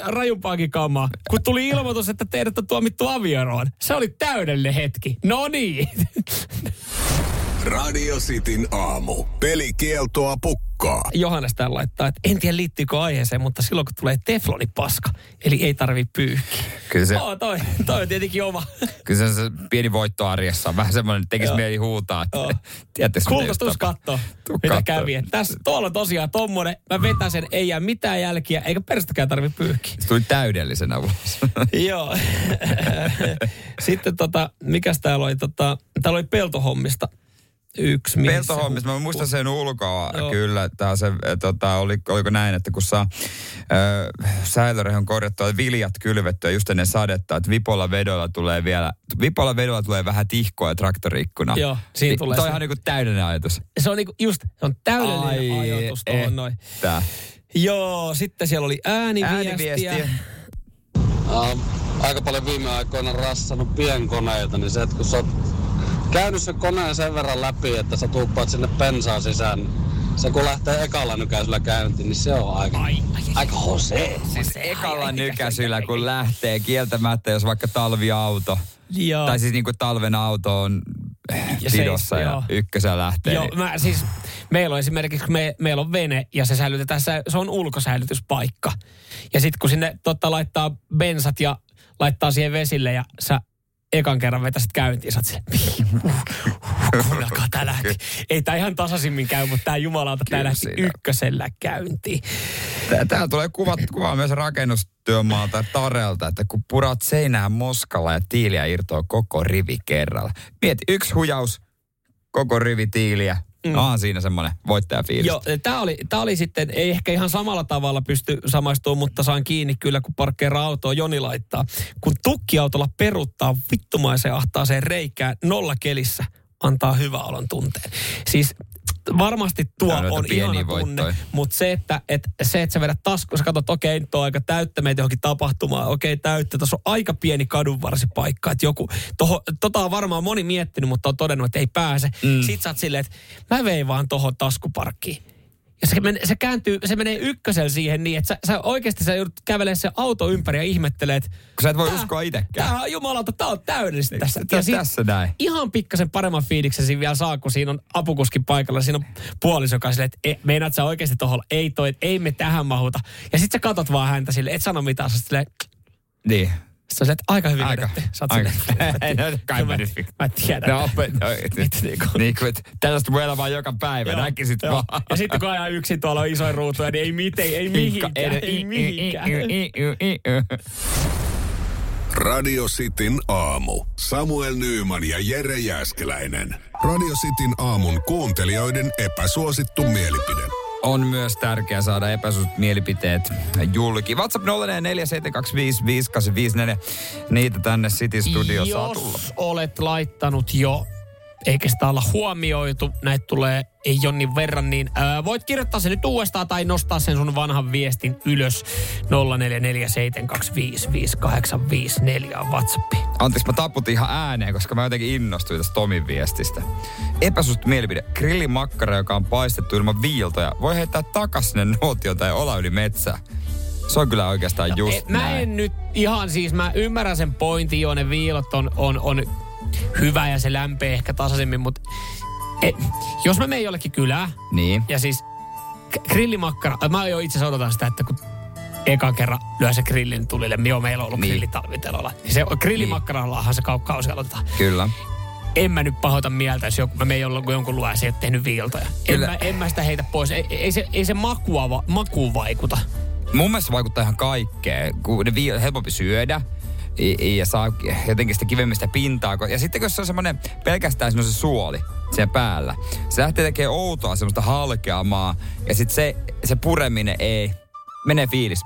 rajumpaakin kamaa. Kun tuli ilmoitus, että teidät on tuomittu avioeroon. Se oli täydellinen hetki. No niin. Radio Cityn aamu. Pelikieltoa pukkaa. Johannes täällä laittaa, että en tiedä liittyykö aiheeseen, mutta silloin kun tulee teflonipaska, eli ei tarvi pyyhkiä. Kyllä se... Toi on tietenkin oma. Kyllä se pieni voitto arjessa on vähän semmoinen, että tekisi mieli huutaa. Kuulko, tuus kattoo, mitä kävi. Tässä tuolla on tosiaan tommonen, mä vetän sen, ei jää mitään jälkiä, eikä perustakaan tarvi pyyhkiä. Se tuli täydellisenä vuosi. Joo. Sitten mikäs täällä oli peltohommista. Yksi mies. Peltohommista, mä muistan sen ulkoa. Joo. Kyllä. Tää se, oliko näin, että kun saa säilörehon korjattua viljat kylvettyä just ennen sadetta, että vipolla vedolla tulee vähän tihkoa ja traktoriikkuna. Joo, siinä tulee. Toi on ihan niinku täydellinen ajatus. Se on niinku just, se on täydellinen ajatus tuohon noin. Joo, sitten siellä oli ääniviestiä. Aika paljon viime aikoina rassannut pienkoneita, niin se, että kun sä oot käynyt sen koneen sen verran läpi, että sä tuuppaat sinne pensaan sisään. Se kun lähtee ekalla nykäisyllä käyntiin, niin se on aika hosee. Siis ekalla nykäisyllä kun lähtee kieltämättä, jos vaikka talviauto. Joo. Tai siis niinku talven auto on pidossa ja ykkösellä lähtee. Joo, niin. Meillä on esimerkiksi, meillä on vene ja se säilytetään, se on ulkosäilytyspaikka. Ja sit kun sinne laittaa bensat ja laittaa siihen vesille ja sä ekan kerran vetäsit käyntiin, sä oot silleen, tää lähti. Ei tää ihan tasaisimmin käy, mutta tää jumalauta, tää lähti ykkösellä käyntiin. Täällä tulee kuvaa myös rakennustyömaalta Tarelta, että kun purat seinään moskalla ja tiiliä irtoaa koko rivi kerralla. Mieti, yksi hujaus, koko rivi tiiliä. Siinä semmoinen voittajafiilis. Joo, tää oli sitten, ei ehkä ihan samalla tavalla pysty samaistumaan, mutta saan kiinni kyllä, kun parkkeeraa autoa Joni laittaa. Kun tukkiautolla peruuttaa vittumaiseen ahtaaseen reikään nollakelissä, antaa hyvän olon tunteen. Siis varmasti tuo on ihana tunne, mutta se, että sä vedät taskuun, sä katsot, okei, nyt on aika täyttä, meitä johonkin tapahtumaan, okei, täyttä, tässä on aika pieni kadunvarsipaikka, että joku, tota on varmaan moni miettinyt, mutta on todennut, että ei pääse. Sit sä oot silleen, että mä vein vaan tohon taskuparkkiin. Ja se kääntyy, se menee ykkösellä siihen niin, että sä oikeasti sä joudut kävelemään se auto ympäri ja ihmettelet. Kun sä et voi uskoa itsekään. Tää on jumalauta, tää on täydellistä tässä. Tässä näin. Ihan pikkasen paremman fiiliksen vielä saa, kun siinä on apukuskin paikalla. Siinä on puoliso, joka silleen, että meinaat sä oikeasti toholla. Ei toi, ei me tähän mahuta. Ja sit sä katot vaan häntä silleen, et sano mitään. Sä silleen, niin. Sä olet aika hyvin vedetty. Sä oot silleen. Kai mä nyt. Mä tiedän. Niin kuin, tällaista voi olla vaan joka päivä. Näkisit vaan. Ja sitten kun ajaa yksin tuolla on isoja ruutuja, niin ei mihinkään. Radio Cityn aamu. Samuel Nyyman ja Jere Jääskeläinen. Radio Cityn aamun kuuntelijoiden epäsuosittu mielipide. On myös tärkeää saada epäsuositut mielipiteet julki. WhatsApp 047255854. Niitä tänne City Studio saa tulla. Jos olet laittanut jo, eikä sitä olla huomioitu, näitä tulee ei jonnin verran, niin voit kirjoittaa sen nyt uudestaan tai nostaa sen sun vanhan viestin ylös 0447255854 WhatsAppiin. Anteeksi, mä taputin ihan ääneen, koska mä jotenkin innostuin tästä Tomin viestistä. Epäsuosittu mielipide. Grillimakkara, joka on paistettu ilman viiltoja, voi heittää takas sinne nuotion tai olla yli metsää. Se on kyllä oikeastaan just näin. Mä en nyt ihan siis, mä ymmärrän sen pointin, joo, ne viilot on hyvä ja se lämpee ehkä tasaisemmin, mutta jos mä menen jollekin kylään, niin. Ja siis grillimakkara, mä jo itse asiassa odotan sitä, että kun ekan kerran lyö se grillin tulille, meillä on ollut niin. Grillitalvitelolla, niin se grillimakkarallahan se kausi aloitetaan. Kyllä. En mä nyt pahota mieltä, jos joku, mä menen jonkun luo ja se ei ole tehnyt viiltoja. En mä sitä heitä pois, ei se makuun vaikuta. Mun mielestä vaikuttaa ihan kaikkea, kun ne viilot helpompi syödä. Ja saa jotenkin sitä kivemmistä pintaa. Ja sitten kun se on semmoinen, pelkästään se suoli siellä päällä. Se lähtee tekemään outoa, semmoista halkeamaa. Ja sitten se pureminen ei. Menee fiilis.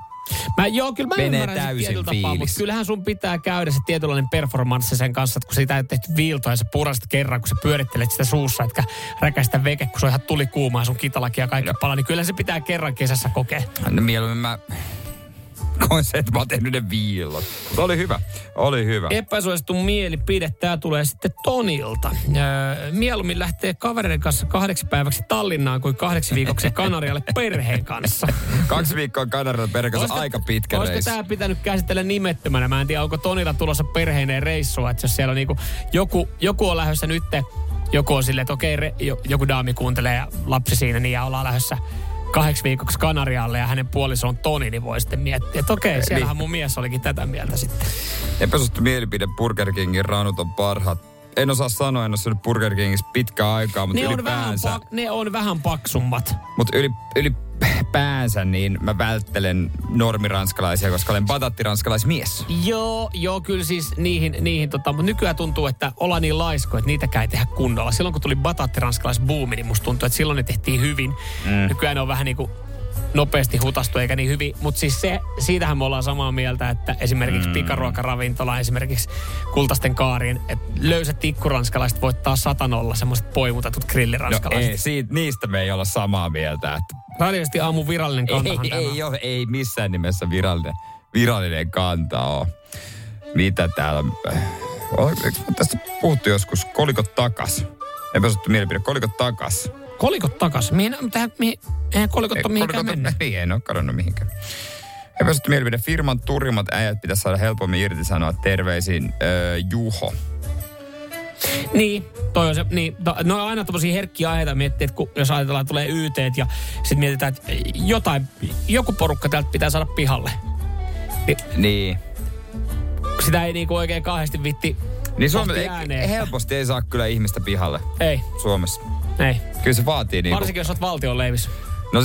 Kyllä mä ymmärrän tietyllä tapaa, mutta kyllähän sun pitää käydä se tietynlainen performanssi sen kanssa, että kun sitä ei tehty viiltoa ja sä purasit kerran, kun sä pyörittelet sitä suussa, etkä räkästä veke, kun se on ihan tuli kuumaa sun kitalaki ja kaikki palaa, niin kyllähän se pitää kerran kesässä kokea. No mieluummin mä... Koin se, että mä oon tehnyt ne viillot. Oli hyvä. Epäsuosittu mielipide. Tää tulee sitten Tonilta. Mieluummin lähtee kavereiden kanssa 8 päiväksi Tallinnaan kuin 8 viikoksi Kanarialle perheen kanssa. 2 viikkoa Kanarialle perheen kanssa. Aika pitkä reissu. Olisiko tää pitänyt käsitellä nimettömänä? Mä en tiedä, onko Tonilla tulossa perheineen reissua. Että jos siellä on niinku joku on lähdössä nyt, joku on silleen, että okei, joku daami kuuntelee ja lapsi siinä, niin ja ollaan lähdössä 8 viikoksi Kanarialle ja hänen puoliso on Toni, niin voi sitten miettiä, että okei, siellähän mun mies olikin tätä mieltä sitten. Epäsuosittu mielipide, Burger Kingin ranut on parhaat. En osaa sanoa, en ole syönyt Burger Kingissä pitkään aikaa, mutta ylipäänsä... Ne on vähän paksummat. Mutta ylipäänsä niin mä välttelen normiranskalaisia, koska olen patattiranskalaismies. Joo, kyllä siis niihin mutta nykyään tuntuu, että ollaan niin laiskoja, että niitäkään ei tehdä kunnolla. Silloin kun tuli patattiranskalaisbuumi, niin musta tuntuu, että silloin ne tehtiin hyvin. Nykyään ne on vähän niin kuin nopeasti hutastu eikä niin hyvin, mutta siis siitähän me ollaan samaa mieltä, että esimerkiksi pikaruokaravintola, esimerkiksi Kultasten Kaarien, että löysät tikkuranskalaiset voittaa 100-0 semmoiset poimutetut grilliranskalaiset. No ei, niistä me ei olla samaa mieltä. Että... Radioisesti aamun virallinen kantahan tämä. Ei missään nimessä virallinen kanta on. Mitä täällä... Eikö tästä puhuttu joskus? Kolikot takas. Epäsuosittu mielipide. Kolikot takas. Kolikot takas? Eihän kolikot ole mihinkään mennyt. Ei ole kadonnut mihinkään. Epäsuosittu mielipide. Firman turhimmat äijät pitäisi saada helpommin irti sanoa. Terveisin Juho. Niin, toi on se. Niin. No on aina tommosia herkkiä aiheita miettiä, että jos ajatellaan, että tulee YT:t ja sitten mietitään, että joku porukka täältä pitää saada pihalle. Niin. Sitä ei niinku oikein kahdesti vitti. Niin helposti ei saa kyllä ihmistä pihalle. Ei. Suomessa. Ei. Kyllä se vaatii niinku. Varsinkin jos olet valtion leivissä. No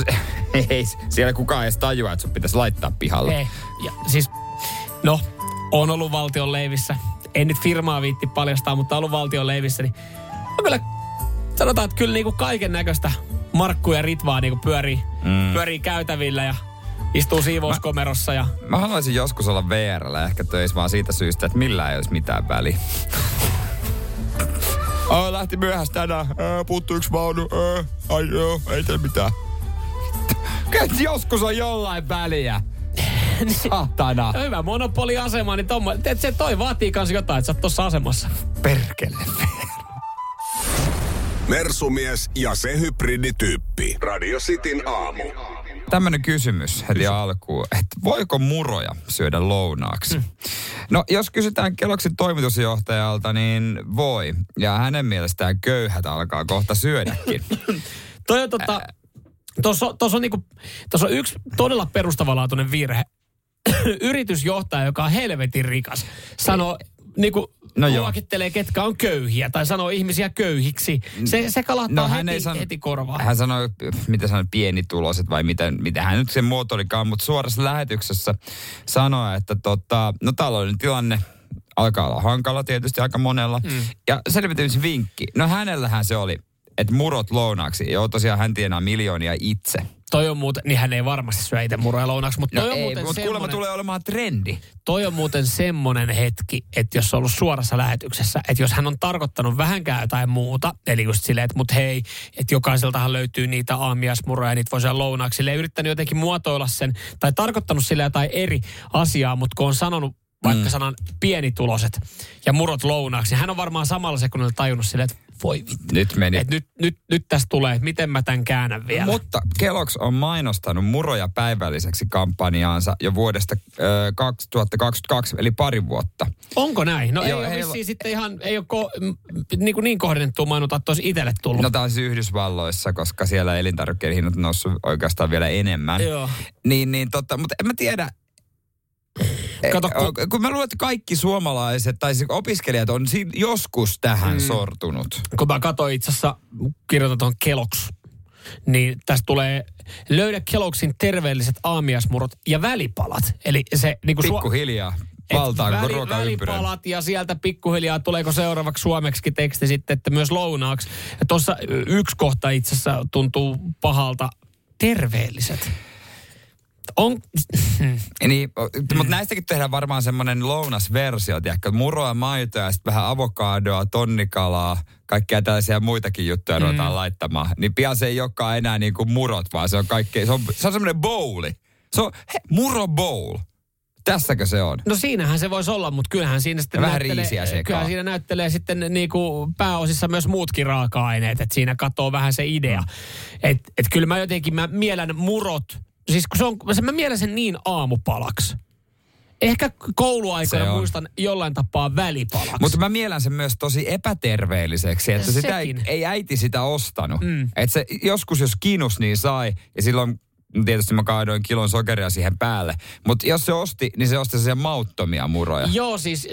ei, siellä kukaan edes tajua, että sun pitäisi laittaa pihalle. Ei. Ja, siis, no, on ollut valtion leivissä. En nyt firmaa viitti paljastaa, mutta ollut valtion leivissä, niin on kyllä, sanotaan, että kyllä niinku kaiken näköistä Markku ja Ritvaa niinku pyörii käytävillä ja istuu siivouskomerossa. Mä haluaisin joskus olla VR:llä ehkä töissä vaan siitä syystä, että millään ei olisi mitään väliä. Lähti myöhässä tänään, puuttuu yksi vaunu, ei tee mitään. Kyllä joskus on jollain väliä. Saatana. Hyvä monopoliasema, niin toi vaatii kans jotain, että sä oot tossa asemassa. Perkele. Mersumies ja se hybridityyppi. Radio Cityn aamu. Tämmöinen kysymys heti alkuun, että voiko muroja syödä lounaaksi? No, jos kysytään Kelloggin toimitusjohtajalta, niin voi. Ja hänen mielestään köyhät alkaa kohta syödäkin. Toi on Tuossa on yksi todella perustavanlaatuinen virhe. Yritysjohtaja, joka on helvetin rikas, sanoo, luokittelee, ketkä on köyhiä, tai sanoo ihmisiä köyhiksi. Se kalahtaa heti korvaan. Hän sanoi, pienituloiset vai miten hän nyt sen muoto olikaan, mutta suorassa lähetyksessä sanoi, että talouden tilanne alkaa olla hankala tietysti aika monella. Ja selvitymisen vinkki. No hänellähän se oli, että murot lounaaksi. Joo, tosiaan hän tienaa miljoonia itse. Toi on muuten, niin hän ei varmasti syö itse muroja lounaaksi, mutta kuulemma tulee olemaan trendi. Toi on muuten semmoinen hetki, että jos on ollut suorassa lähetyksessä, että jos hän on tarkoittanut vähänkään jotain muuta, eli just silleen, että mut hei, että jokaiseltahan löytyy niitä aamiaismuroja, niitä voi syödä lounaaksi, silleen yrittänyt jotenkin muotoilla sen, tai tarkoittanut sille jotain eri asiaa, mutta kun on sanonut vaikka sanan pienituloset ja murot lounaaksi, niin hän on varmaan samalla sekunnilla tajunnut silleen, että voi vittu. Nyt tässä tulee, miten mä tämän käännän vielä. Mutta Kellogg's on mainostanut muroja päivälliseksi kampanjaansa jo vuodesta 2022, eli pari vuotta. Onko näin? No joo, ei ole siis sitten ihan, ei ole niin kohdennettua mainota, että olisi itselle tullut. No taas Yhdysvalloissa, koska siellä elintarvikkeiden hinnat on noussut oikeastaan vielä enemmän. Joo. Niin totta, mutta en mä tiedä. Kato, kun mä luulen, että kaikki suomalaiset tai opiskelijat on joskus tähän sortunut. Kun mä katsoin itse asiassa, kirjoitan tuohon Kellogg's, niin tästä tulee löydä Kellogg'sin terveelliset aamiaismurot ja välipalat. Eli se niinku pikkuhiljaa. Valtaanko ruokaympyrä? Välipalat ja sieltä pikkuhiljaa tuleeko seuraavaksi suomeksi teksti sitten, että myös lounaaksi. Ja tuossa yksi kohta itse asiassa tuntuu pahalta. Terveelliset. Niin, mutta näistäkin tehdään varmaan semmoinen lounasversio, tiedäkö, muroa, maitoa, sitten vähän avokadoa, tonnikalaa, kaikkia tällaisia muitakin juttuja ruvetaan laittamaan. Niin pian se ei olekaan enää niin kuin murot, vaan se on kaikkea, se on semmoinen bowli. Se on muro bowl. Tässäkö se on? No siinähän se voisi olla, mutta kyllähän siinä sitten näyttelee sitten niinku pääosissa myös muutkin raaka-aineet, että siinä katoo vähän se idea. Et kyllä mä jotenkin, mä mielän murot. Siis kun mä mielen sen niin aamupalaksi. Ehkä kouluaikana muistan jollain tapaa välipalaksi. Mutta mä mielen sen myös tosi epäterveelliseksi, että sitä ei äiti sitä ostanut. Että se joskus jos kinus niin sai, ja silloin tietysti mä kaadoin kilon sokeria siihen päälle. Mutta jos se osti, niin se osti sellaisia mauttomia muroja. Joo, siis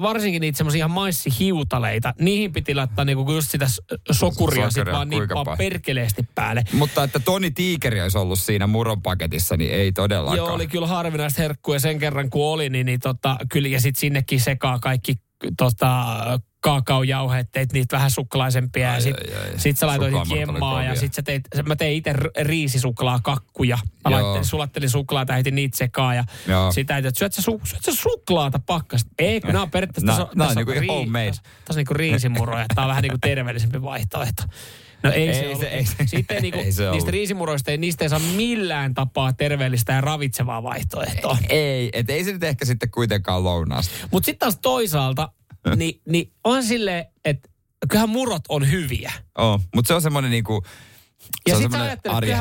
varsinkin niitä semmoisia maissihiutaleita, niihin piti laittaa niinku just sitä sokuria sit vaan nippaan perkeleesti päälle. Mutta että tonni tiikeri olisi ollut siinä muron paketissa, niin ei todellakaan. Joo, oli kyllä harvinaista herkkua sen kerran kun oli, kyllä ja sitten sinnekin sekaa kaikki kaakaojauheet, teit niitä vähän suklaisempia ja sit sä laitoit jemmaa ja sit mä tein itse riisisuklaa kakkuja. Mä sulattelin suklaata, heitin niitä sekaan ja sitä äiti, että syöt sä suklaata pakkasta? Ei, kun nää on periaatteessa, tässä on niinku riisimuroja, tää on vähän niinku terveellisempi vaihtoehto. No ei se ollut. Niistä riisimuroista niistä ei saa millään tapaa terveellistä ja ravitsevaa vaihtoehtoa. Ei se nyt ehkä sitten kuitenkaan lounaasta. Mut sit taas toisaalta, niin on silleen, että kyllähän murot on hyviä. Oo, mutta se on semmoinen niinku. Ja sit sä ajattelet, että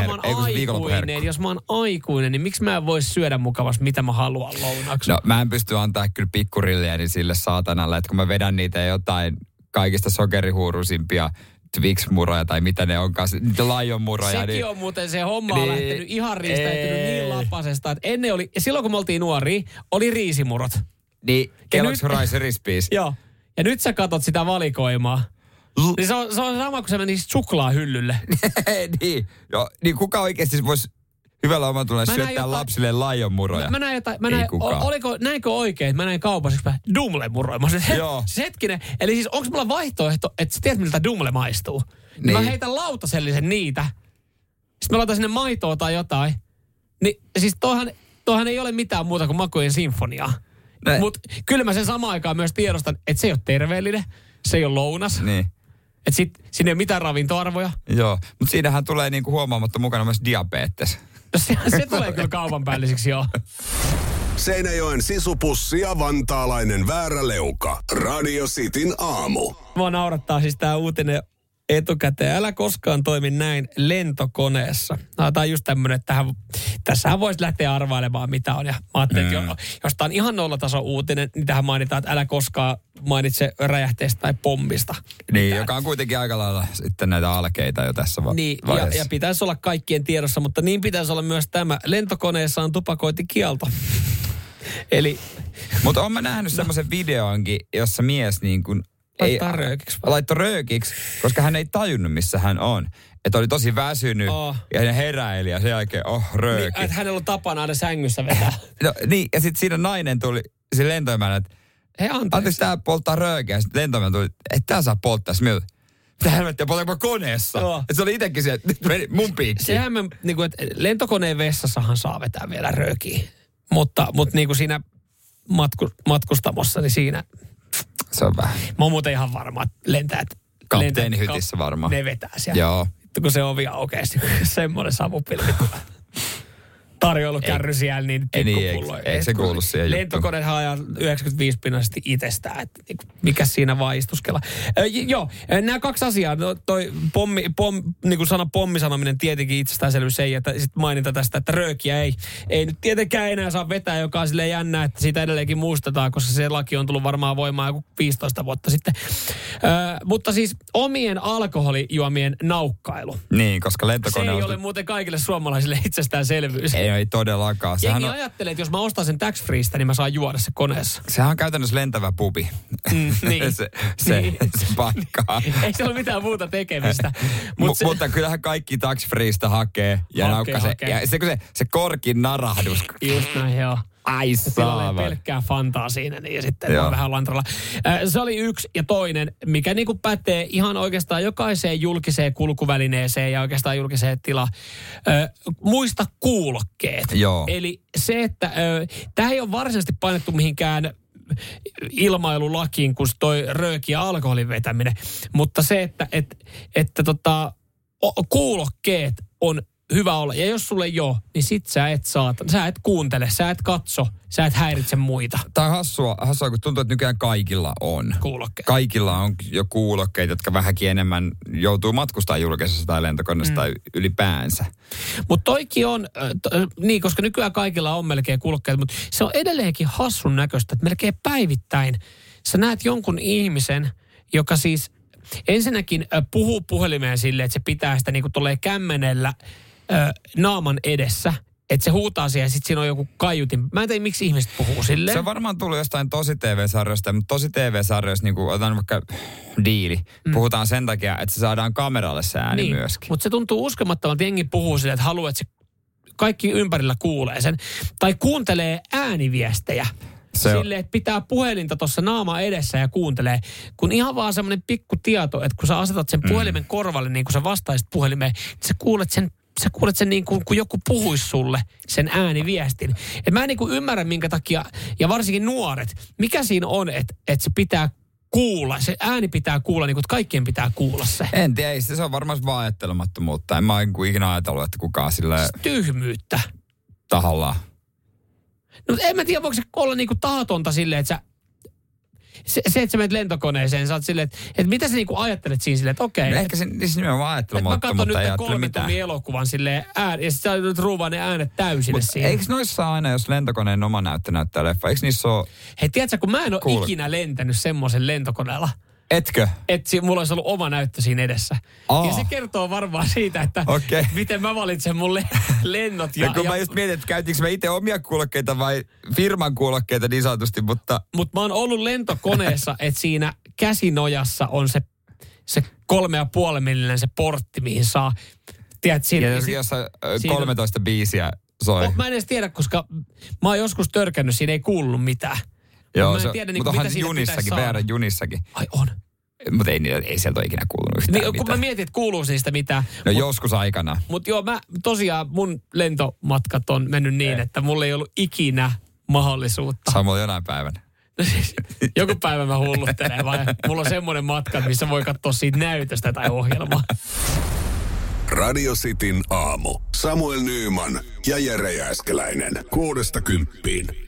jos mä oon aikuinen, niin miksi mä en voi syödä mukavasti, mitä mä haluan lounaksi? No mä en pysty antaa kyllä pikkurilleeni sille saatanalle, että kun mä vedän niitä jotain kaikista sokerihuuruisimpia Twix-muroja tai mitä ne onkaan, niitä Lion-muroja. Sekin on muuten se homma on lähtenyt ihan riistäytynyt niin lapasesta, että silloin kun me oltiin nuoria, oli riisimurot. Niin, Kellogg's Rice Krispies. Joo. Ja nyt sä katot sitä valikoimaa. Niin se on sama, kun sä menisit suklaahyllylle. Niin. Joo, niin kuka oikeasti voisi hyvällä omatunnolla syöttää lapsille laijonmuroja? Mä näin jotain. Näinkö oikein, että mä näin kaupassa Dumle-muroja? Mä sanoin, joo. Hetkinen. Eli siis onko mulla vaihtoehto, että sä tiedät, miltä Dumle maistuu? Niin. Mä heitän lautasellisen niitä. Sitten mä laitan sinne maitoa tai jotain. Niin siis toihan ei ole mitään muuta kuin makujen sinfoniaa. Mutta kyllä mä sen samaan aikaan myös tiedostan, että se ei ole terveellinen, se ei ole lounas. Niin. Että siinä ei ole mitään ravintoarvoja. Joo, mutta siinähän tulee niinku huomaamatta mukana myös diabetes. No se tulee kyllä kaupan päälliseksi, joo. Seinäjoen sisupussi ja vantaalainen vääräleuka. Radio Cityn aamu. Mua naurattaa siis tää uutinen etukäteen. Älä koskaan toimi näin lentokoneessa. No, tämä on just tämmöinen, että tässähän voisi lähteä arvailemaan, mitä on. Ja mä ajattelin, että jos tämä on ihan nollatason uutinen, niin tähän mainitaan, että älä koskaan mainitse räjähteestä tai pommista. Niin, joka on kuitenkin aika lailla sitten näitä alkeita jo tässä vaiheessa. Niin, ja pitäisi olla kaikkien tiedossa, mutta niin pitäisi olla myös tämä. Lentokoneessa on tupakointikielto. Eli... Mutta oon mä nähnyt semmoisen videoonkin, jossa mies niin kuin... Laittoi röökiksi, koska hän ei tajunnut, missä hän on. Että oli tosi väsynyt ja hän heräili ja sen jälkeen, rööki. Niin, että hänellä on tapana aina sängyssä vetää. No niin, ja sitten siinä nainen tuli, se lentoimänä, että anteeksi, tää polttaa röökiä. Ja sitten lentoimänä tuli, että tää saa polttaa. Mitä helvettiä, poltaanko koneessa? No. Se oli itsekin se, että nyt meni mun piikki. Sehän me, niin kuin, että lentokoneen vessassahan saa vetää vielä röökiä. Mutta niin kuin siinä matkustamossa, niin siinä... Se on vähän. Mä oon muuten ihan varma, että lentäjät... Kapteenihytissä varmaan. Ne vetää siellä. Joo. Kun se ovi aukeaa, semmoinen savupilvi. Tarjoilukärry siellä, niin pikkupulloja. Ei se kuulu siihen juttuun. Lentokonehan ajaa 95-pinnaisesti itsestään. Että mikä siinä vaan istuskella. Joo, nämä kaksi asiaa. No, toi niin kuin sana pommi sanominen tietenkin itsestäänselvyys ei. Ja sitten mainita tästä, että röökiä ei nyt tietenkään enää saa vetää, joka on silleen jännää, että siitä edelleenkin muistetaan, koska se laki on tullut varmaan voimaan joku 15 vuotta sitten. Mutta siis omien alkoholijuomien naukkailu. Niin, koska lentokone on... Se ei ole muuten kaikille suomalaisille itsestäänselvyys. Ei todellakaan. Jengi ajattelee, että jos mä ostan sen tax freestä, niin mä saan juoda se koneessa. Sehän on käytännössä lentävä pubi. Niin. se paikka. Ei se ole mitään muuta tekemistä. Mutta kyllähän kaikki tax freestä hakee ja naukkaa se. Ja se korkin narahdus. Just näin, joo. Ai saava. Sillä pelkkää fantaa siinä, niin sitten on vähän lantralla. Se oli yksi ja toinen, mikä niin kuin pätee ihan oikeastaan jokaiseen julkiseen kulkuvälineeseen ja oikeastaan julkiseen tilaan. Muista kuulokkeet. Joo. Eli se, että tämä ei ole varsinaisesti painettu mihinkään ilmailulakiin, kun toi rööki ja alkoholin vetäminen, mutta se, että kuulokkeet on hyvä olla. Ja jos sulle ei ole, niin sit sä et kuuntele, sä et katso, sä et häiritse muita. Tää on hassua, kun tuntuu, että nykyään kaikilla on. Kuulokkeet. Kaikilla on jo kuulokkeet, jotka vähänkin enemmän joutuu matkustamaan julkisessa tai lentokoneessa tai ylipäänsä. Mutta toikin on, niin koska nykyään kaikilla on melkein kuulokkeet, mutta se on edelleenkin hassun näköistä, että melkein päivittäin sä näet jonkun ihmisen, joka siis ensinnäkin puhuu puhelimeen silleen, että se pitää sitä niin kuin tolleen kämmenellä naaman edessä, että se huutaa siihen ja sitten siinä on joku kaiutin. Mä en tiedä, miksi ihmiset puhuu silleen. Se on varmaan tullut jostain tosi TV-sarjoista, mutta tosi TV-sarjoista, niin kuin otan vaikka diili, puhutaan sen takia, että se saadaan kameralle se ääni niin, myöskin. Mutta se tuntuu uskomattomalta, jengi puhuu silleen, että haluaa, että se kaikki ympärillä kuulee sen. Tai kuuntelee ääniviestejä. Silleen, että pitää puhelinta tuossa naama edessä ja kuuntelee. Kun ihan vaan semmoinen pikku tieto, että kun sä asetat sen puhelimen korvalle, niin kun sä vastaisit puhelimeen, niin sä kuulet sen niin kuin, kun joku puhuisi sulle sen ääniviestin. Et mä en niin kuin ymmärrä, minkä takia, ja varsinkin nuoret, mikä siinä on, että se pitää kuulla, se ääni pitää kuulla, niin kuin kaikkien pitää kuulla se. En tiedä, ei, se on varmasti vaan ajattelemattomuutta. En mä ikinä ajatellut, että kukaan silleen... Tyhmyyttä. Tahallaan. No, mutta en mä tiedä, voiko se olla niinku tahatonta silleen, että se, että sä menet lentokoneeseen, sä oot silleen, että mitä sä niinku ajattelet siinä silleen, että okei. No ehkä se nimenomaan ajattelematta, mutta ei ajattele mitään. Mä katson nyt 3 tunnin elokuvan silleen ja sit sä oot ruuvaan ne äänet täysille siinä. Eikö noissa aina, jos lentokoneen oma näyttö näyttää leffa, eikö niissä ole... Hei, tiedätkö, kun mä en ole ikinä lentänyt semmoisen lentokoneella. Etkö? Että mulla olisi ollut oma näyttö siinä edessä. Ja se kertoo varmaan siitä, että miten mä valitsen mun lennot. Ja kun mä just mietin, että käytinkö mä itse omia kuulokkeita vai firman kuulokkeita niin sanotusti, mutta... Mutta mä oon ollut lentokoneessa, että siinä käsinojassa on se 3,5 millinen se portti, mihin saa... Tiedät, siinä, ja jos 13 biisiä soi. Mä en edes tiedä, koska mä oon joskus törkännyt, siinä ei kuulunut mitään. Joo, mä en tiedä, niin mitä siinä junissakin, VR-junissakin. Ai on. Mutta ei sieltä ole ikinä kuulunut yhtään mitään. Kun mä mietin, että kuuluu niistä mitään. No joskus aikana. Mutta joo, mä tosiaan mun lentomatkat on mennyt niin, että mulla ei ollut ikinä mahdollisuutta. Samoin jonain päivänä. Joku päivä mä hulluttelen vai mulla on semmoinen matka, missä voi katsoa siitä näytöstä tai ohjelmaa. Radio Cityn aamu. Samuel Nyyman ja Jere Jääskeläinen. 6–10.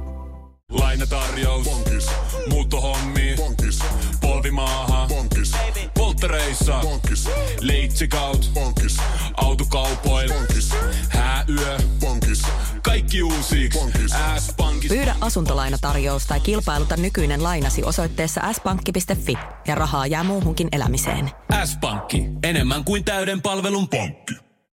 Lainatarjous. Bonkis. Muuttohommi. Bonkis. Polvimaaha. Bonkis. Polttereissa. Bonkis. Leitsikaut. Bonkis. Autokaupoil. Bonkis. Hääyö. Bonkis. Kaikki uusiiksi. S-pankki. Pyydä asuntolainatarjous tai kilpailuta nykyinen lainasi osoitteessa s-pankki.fi ja rahaa jää muuhunkin elämiseen. S-pankki. Enemmän kuin täyden palvelun pankki.